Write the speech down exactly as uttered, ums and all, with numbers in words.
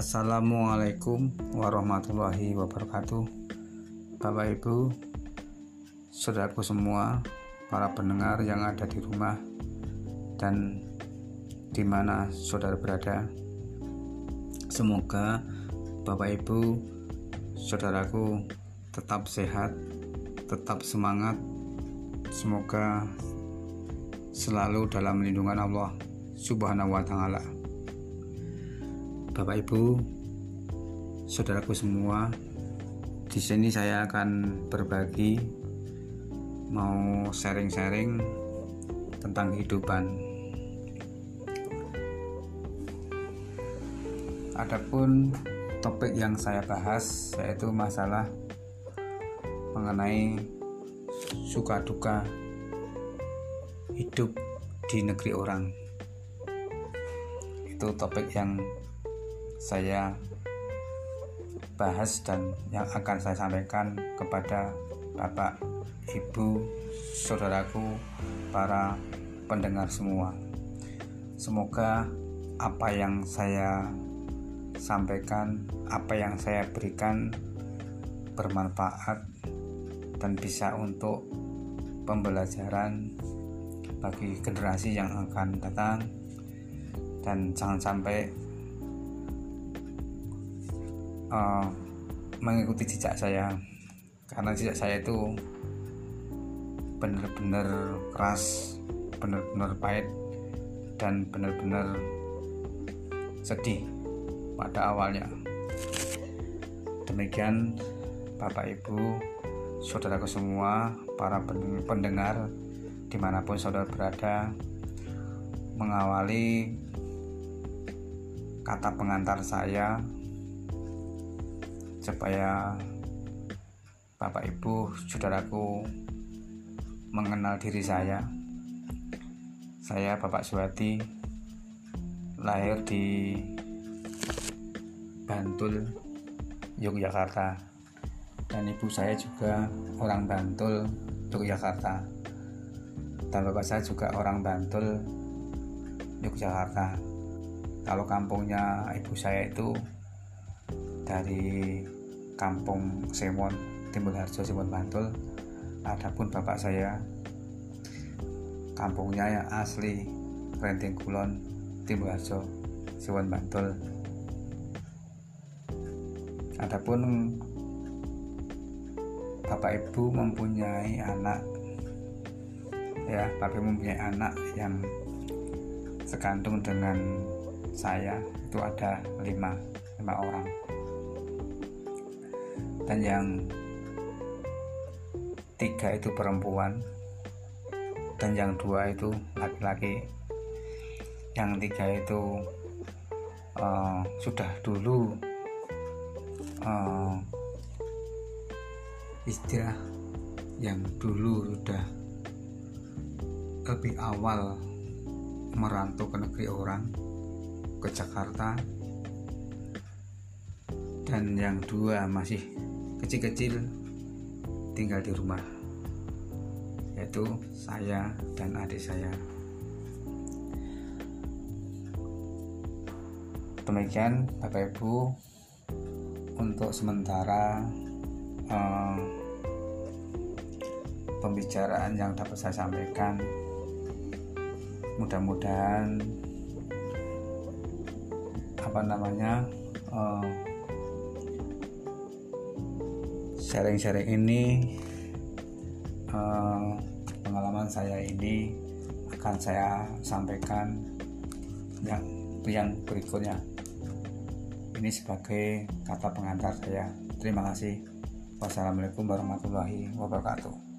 Assalamualaikum warahmatullahi wabarakatuh. Bapak Ibu, saudaraku semua, para pendengar yang ada di rumah dan di mana saudara berada, semoga Bapak Ibu, saudaraku tetap sehat, tetap semangat. Semoga selalu dalam lindungan Allah Subhanahu wa ta'ala. Bapak Ibu, saudaraku semua, di sini saya akan berbagi, mau sharing-sharing tentang kehidupan. Adapun topik yang saya bahas yaitu masalah mengenai suka duka hidup di negeri orang. Itu topik yang saya bahas dan yang akan saya sampaikan kepada Bapak, Ibu, saudaraku, para pendengar semua. Semoga apa yang saya sampaikan, apa yang saya berikan bermanfaat dan bisa untuk pembelajaran bagi generasi yang akan datang. Dan jangan sampai uh, mengikuti jejak saya, karena jejak saya itu benar-benar keras, benar-benar pahit, dan benar-benar sedih pada awalnya. Demikian Bapak Ibu, saudaraku semua, para pendengar dimanapun saudara berada, mengawali kata pengantar saya supaya Bapak Ibu, saudaraku mengenal diri saya. Saya Bapak Suwati, lahir di Bantul, Yogyakarta, dan ibu saya juga orang Bantul, Yogyakarta, dan bapak saya juga orang Bantul, Yogyakarta. Kalau kampungnya ibu saya itu dari kampung Semon, Timbulharjo, Sewon, Bantul. Adapun bapak saya kampungnya yang asli Renting, Kulon, Timbulharjo, Sewon, Bantul. Adapun Bapak Ibu mempunyai anak, ya, Bapak Ibu mempunyai anak yang sekandung dengan saya, itu ada lima, lima orang. Dan yang tiga itu perempuan, dan yang dua itu laki-laki. Yang tiga itu uh, sudah dulu Uh, istilah yang dulu sudah lebih awal merantau ke negeri orang, ke Jakarta, dan yang dua masih kecil-kecil tinggal di rumah, yaitu saya dan adik saya. Demikian Bapak Ibu, untuk sementara eh, pembicaraan yang dapat saya sampaikan. Mudah-mudahan apa namanya eh, sharing-sharing ini, eh, pengalaman saya ini akan saya sampaikan yang yang berikutnya. Ini sebagai kata pengantar saya. Terima kasih. Wassalamualaikum warahmatullahi wabarakatuh.